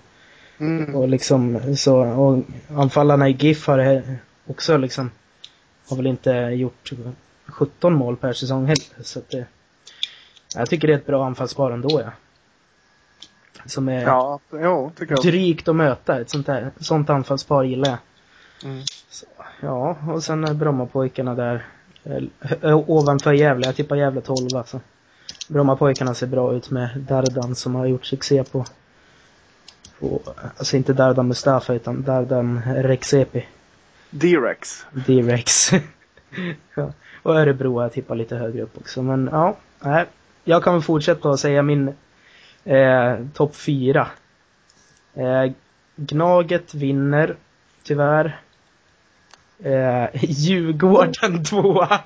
Mm. Och liksom så och anfallarna i GIF har också liksom har väl inte gjort sjutton mål per säsong heller så att det, jag tycker det är ett bra anfallspar ändå ja. Som är ja, jo, drygt att möta ett sånt där sånt anfallspar gillar jag. Mm. Så, ja, och sen Brommapojkarna där ovanför Gävle, jag tippar Gävle tolv alltså. Brommapojkarna ser bra ut med Dardan som har gjort succé på, på alltså inte Dardan Mustafa utan Dardan Rexepi. D-Rex. D-Rex. Ja. Och Örebro jag tippar lite högre upp också. Men ja, nej. Jag kan fortsätta att säga min eh, topp fyra. Eh, Gnaget vinner, tyvärr. Eh, Djurgården tvåa.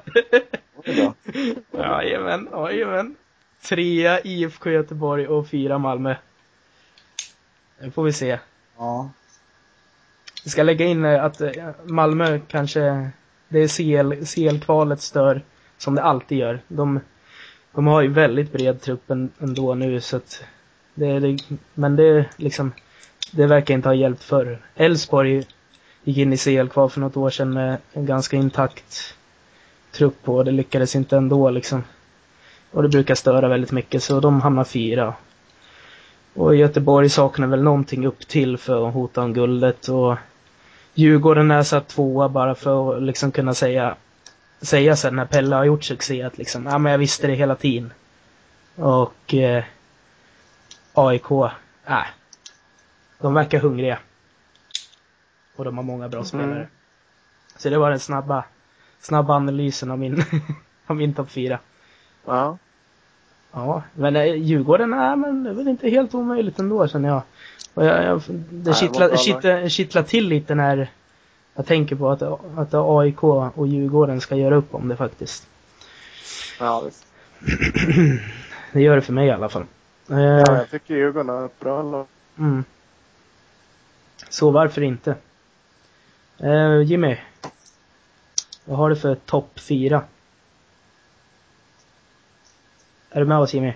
Jajamän, jajamän. Trea I F K Göteborg och fyra Malmö. Nu får vi se. Ja. Jag ska lägga in att Malmö kanske, det är C L, C L-kvalet stör som det alltid gör. De, de har ju väldigt bred trupp ändå nu så att det, det, men det liksom, det verkar inte ha hjälpt förr. Älvsborg gick in i C L-kval för något år sedan med en ganska intakt trupp på. Det lyckades inte ändå liksom. Och det brukar störa väldigt mycket så de hamnar fyra. Och Göteborg saknar väl någonting upp till för att hota om guldet. Och Djurgården är satt tvåa bara för att liksom kunna säga säga sen när Pelle har gjort succé att liksom, ja men jag visste det hela tiden. Och eh, A I K, äh, de verkar hungriga. Och de har många bra spelare. Mm. Så det var den snabba snabba analysen av min av min topp fyra. Ja. Ja, men Djurgården är, men det är väl inte helt omöjligt ändå känner jag. Och jag, jag det kittlar kittlar kittla till lite när jag tänker på att att A I K och Djurgården ska göra upp om det faktiskt. Ja, visst. Det gör det för mig i alla fall. Ja, jag tycker Djurgården är bra. Mm. Så varför inte? Uh, Jimmy, vad har du för topp fyra? Är du med oss Jimmy?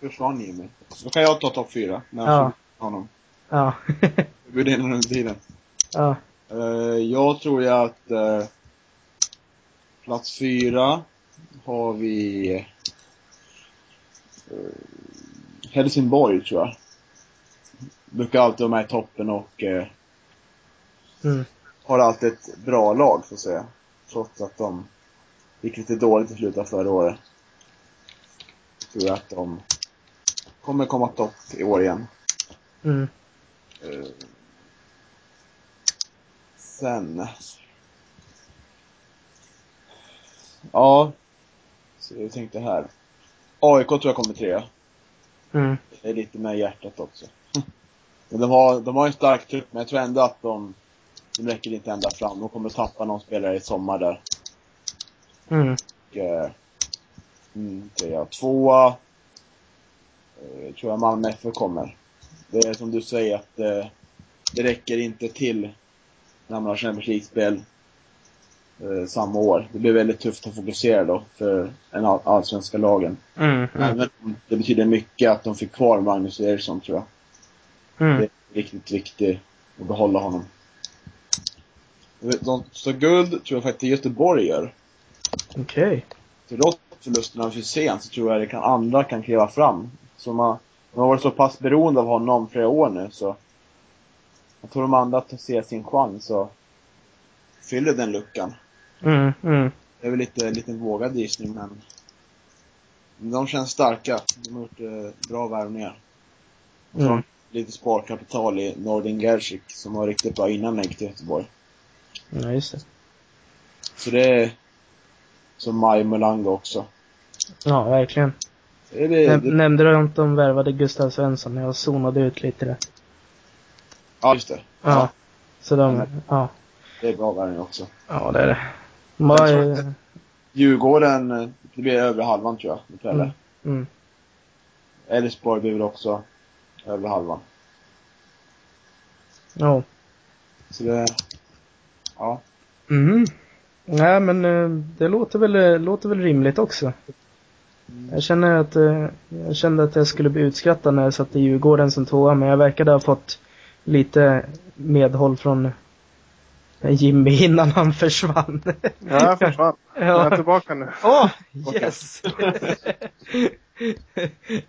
Försvann Jimmy. Då kan jag ta topp fyra. När jag får honom. Ja. Jag bjuder in honom tiden. Ja. Uh, jag tror ju att uh, plats fyra har vi uh, Helsingborg tror jag. Brukar alltid vara med i toppen och eh, mm. har alltid ett bra lag så att säga. Trots att de gick lite dåligt i slutet av förra året. Jag tror att de kommer komma topp i år igen. Mm. Eh, sen. Ja. Så jag tänkte här. A I K tror jag kommer trea. Mm. Det är lite med hjärtat också. Men de har, de har en stark trupp, men jag tror ändå att de, de räcker inte ända fram. De kommer tappa någon spelare i sommar där. Mm. Och, eh, trea, tvåa. Eh, tror jag Malmö F F kommer. Det är som du säger att eh, det räcker inte till när man har Champions League-spel eh, samma år. Det blir väldigt tufft att fokusera då för en all- allsvenska lagen. Mm. Mm. Men det betyder mycket att de fick kvar Magnus Eriksson tror jag. Mm. Det är riktigt viktigt att behålla honom. De så guld tror jag faktiskt Göteborg gör. Okej. Okay. Till rått förlusterna för sen så tror jag det kan andra kan kliva fram. Så man, man har varit så pass beroende av honom flera år nu så jag tror de andra att se sin chans och fyller den luckan. Mm, mm. Det är väl lite, lite vågad gissning men de känns starka. De har gjort eh, bra värvningar. Mm. Lite sparkapital i Norden Gerzik som var riktigt bra innan längre till Göteborg. Ja, just det. Så det är som Maj Mulanga också. Ja, verkligen. Det, det, Näm- det... Nämnde du inte om värvade Gustav Svensson? Jag zonade ut lite det. Ja, just det. Ja. Ja. Så de, ja. Ja. Det är bra värvning också. Ja, det är det. Maj... Djurgården, det blir över halvan tror jag. Mm. Mm. Älvsborg blir också över halvan. Ja. Så det... Ja. Mm. Nej, men det låter väl, låter väl rimligt också. Mm. Jag känner att jag kände att jag skulle bli utskrattad när jag satt i Djurgården som tvåa, men jag verkade ha fått lite medhåll från Jimmy innan han försvann. Ja, jag försvann. Ja. Jag är tillbaka nu. Åh, oh, yes!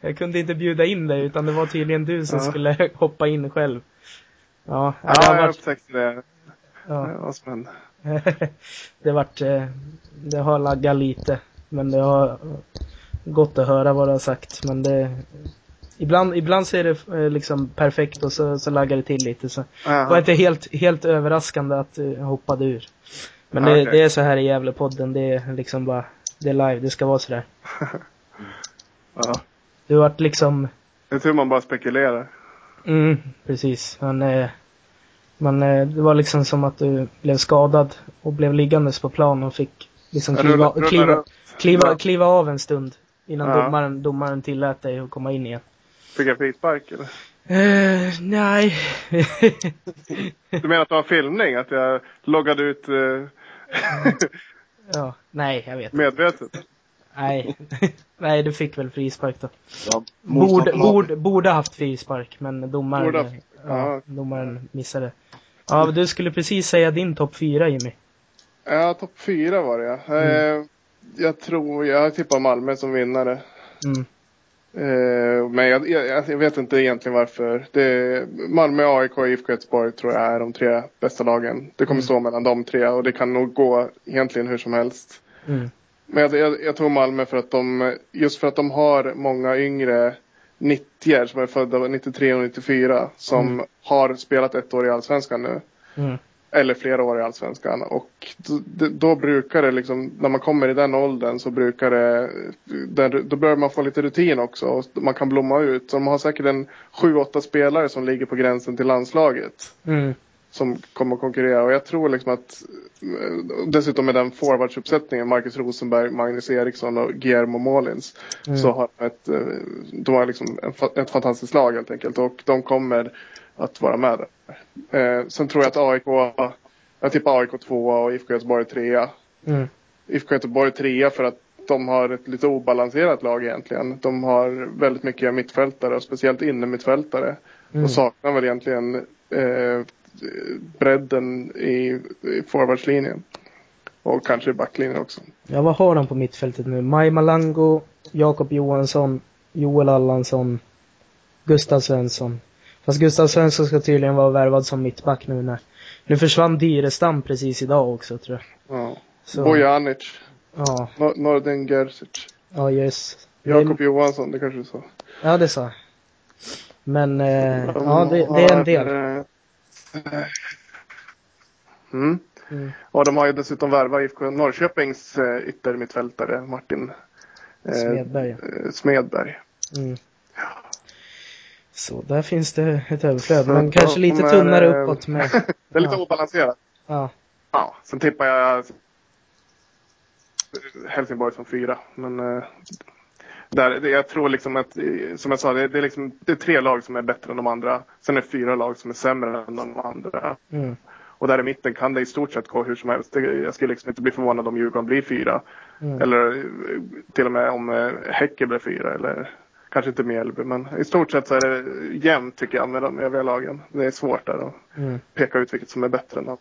Jag kunde inte bjuda in dig utan det var tydligen du som ja. skulle hoppa in själv. Ja, ja jag, jag varit... upptäckte det. Ja. Det var spännande. det, vart, det har laggat lite, men det har gått att höra vad det har sagt. Men det, ibland, ibland så är det liksom perfekt och så, så laggar det till lite. Så det var inte helt, helt överraskande att jag hoppade ur. Men det, okay. det är så här i Gävlepodden. Det är liksom bara, det är live, det ska vara sådär. Ja. Det har varit liksom... Jag tror man bara spekulerar. Mm, precis. Man, man, det var liksom som att du blev skadad och blev liggandes på plan och fick liksom kliva, rulla, rulla, kliva, kliva, kliva av en stund innan ja. domaren, domaren tillät dig att komma in igen. Fick jag frispark eller? Uh, nej. Du menar att det var filmning? Att jag loggade ut... Uh... ja, nej, jag vet. Medvetet? Nej, nej, du fick väl frispark då. Ja, borde, borde, borde haft frispark, men domaren, haft, ja, ja. domaren missade. Ja, du skulle precis säga din topp fyra, Jimmy. Ja, topp fyra var det, ja. Mm. Jag tror, jag tippar Malmö som vinnare. Mm. Men jag, jag, jag vet inte egentligen varför. Det, Malmö, A I K och I F K Göteborg tror jag är de tre bästa lagen. Det kommer mm. stå mellan de tre och det kan nog gå egentligen hur som helst. Mm. Men jag, jag, jag tog Malmö för att de, just för att de har många yngre nittioer som är födda nittiotre och nittiofyra som mm. har spelat ett år i Allsvenskan nu. Mm. Eller flera år i Allsvenskan. Och då, då brukar det liksom, när man kommer i den åldern så brukar det, då börjar man få lite rutin också. Och man kan blomma ut. Så de har säkert en sju åtta spelare som ligger på gränsen till landslaget. Mm. Som kommer att konkurrera. Och jag tror liksom att dessutom med den forwardsuppsättningen, Marcus Rosenberg, Magnus Eriksson och Guillermo Molins, mm. så har ett, de har liksom ett fantastiskt lag helt enkelt. Och de kommer att vara med där. Eh, sen tror jag att A I K, jag tippar A I K tvåa och I F K Göteborg trea. Mm. I F K Göteborg trea för att de har ett lite obalanserat lag egentligen. De har väldigt mycket mittfältare och speciellt inne mittfältare. Mm. Och saknar väl egentligen eh, bredden i, i forwardslinjen. Och kanske i backlinjen också. Ja, vad har de på mittfältet nu? Maj Malango, Jakob Johansson, Joel Allansson, Gustav Svensson. Fast Gustav Svensson ska tydligen vara värvad som mittback nu när... Nu försvann Dyrestam precis idag också, tror jag. Ja. Så... Bojanic. Ja. No- Norden Gersic. Ja, just. Jakob det... Johansson, det kanske du sa. Ja, det sa. Men, eh, de ja, det, det är en del. Har, eh... mm. Mm. Och de har ju dessutom värvat I F K Norrköpings eh, yttermittfältare, Martin eh, Smedberg. Eh, Smedberg. Mm. Ja. Så där finns det ett överflöd. Men så, kanske lite men, tunnare äh, uppåt med. Det är lite ja. obalanserat. Ja. Ja, sen tippar jag Helsingborg som fyra. Men där, jag tror liksom att, som jag sa, det är, det är, liksom, det är tre lag som är bättre än de andra. Sen är det fyra lag som är sämre än de andra. Mm. Och där i mitten kan det i stort sett gå hur som helst. Jag skulle liksom inte bli förvånad om Djurgården blir fyra. Mm. Eller till och med om Häcken blir fyra eller... Kanske inte Mjällby, men i stort sett så är det jämnt tycker jag med de övriga lagen. Det är svårt där att mm. peka ut vilket som är bättre än allt.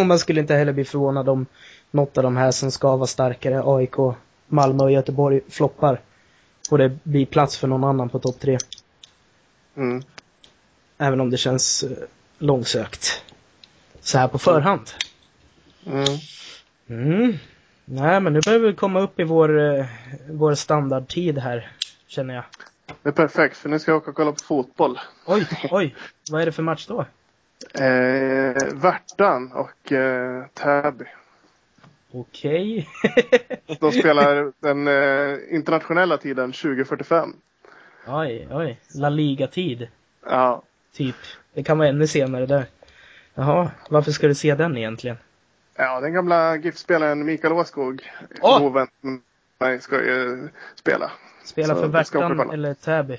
Och man skulle inte heller bli förvånad om något av de här som ska vara starkare, A I K, Malmö och Göteborg, floppar. Och det blir plats för någon annan på topp tre. Mm. Även om det känns långsökt. Så här på förhand. Mm. Mm. Nej, men nu börjar vi komma upp i vår, eh, vår standardtid här, känner jag. Det är perfekt, för nu ska jag åka och kolla på fotboll. Oj, oj. Vad är det för match då? Eh, Värtan och eh, Täby. Okej. Okay. De spelar den eh, internationella tiden tjugo fyrtiofem. Oj, oj. La Liga-tid. Ja. Typ. Det kan vara ännu senare där. Jaha, varför ska du se den egentligen? Ja, den gamla G I F-spelaren Mikael Åskog oh! Oven, nej, ska ju spela. Spela så för Värtan eller Täby?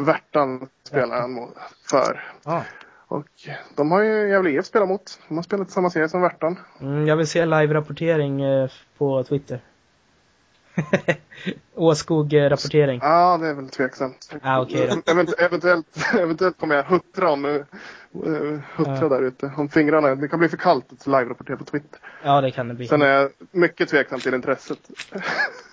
Värtan spelar ja. han för. Ah. Och de har ju Gävle I F spelat mot. De har spelat samma serie som Värtan. Mm, jag vill se live-rapportering på Twitter. Åskog-rapportering. Ja, ah, det är väl tveksamt. Ah, okay, Event- eventuellt, eventuellt kommer jag huttra om uh, huttra ah. där ute om fingrarna. Det kan bli för kallt att live-rapportera på Twitter. Ja, det kan det bli. Sen är jag mycket tveksam till intresset.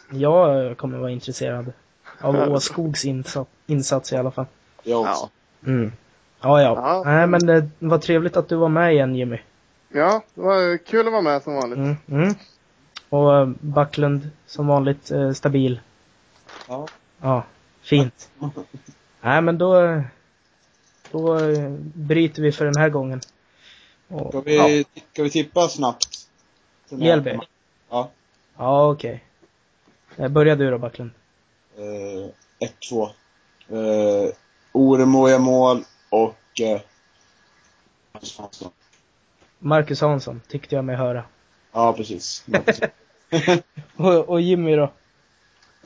Jag kommer vara intresserad av Åskogs insats, insats i alla fall. Ja. Mm. Ja, ja. Ah. Nej, men det var trevligt att du var med igen, Jimmy. Ja, det var kul att vara med som vanligt. Mm, mm. Och Backlund som vanligt eh, stabil. Ja. Ja, fint. Nej, men då då bryter vi för den här gången. Och, ska, vi, ja. ska vi tippa snabbt? Mjällby? Ja. Ja, okej. Okay. Börjar du då, Backlund. Uh, ett två. Uh, Oremo är mål och uh, Marcus Hansson tyckte jag mig höra. Ja, precis. och, och Jimmy då?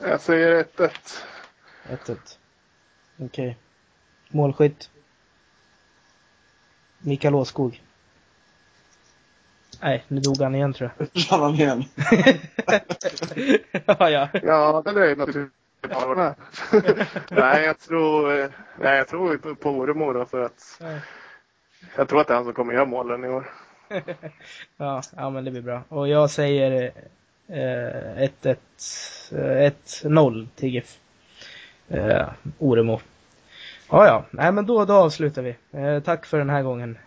Jag säger ett ett. ett ett. Okej. Målskytt. Mikael Åskog. Nej, nu dog han igen, tror jag. Dog han igen? ja, ja. Ja, det är naturligtvis. nej, jag tror, nej, jag tror inte på Oremo då, för att nej. Jag tror att det är han som kommer göra målen i år. ja, ja, men det blir bra. Och jag säger eh, ett noll till G I F. Eh, Oremo. Ja, ja. Nej, men då, då avslutar vi. Eh, tack för den här gången.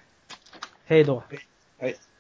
Hej då. Hej.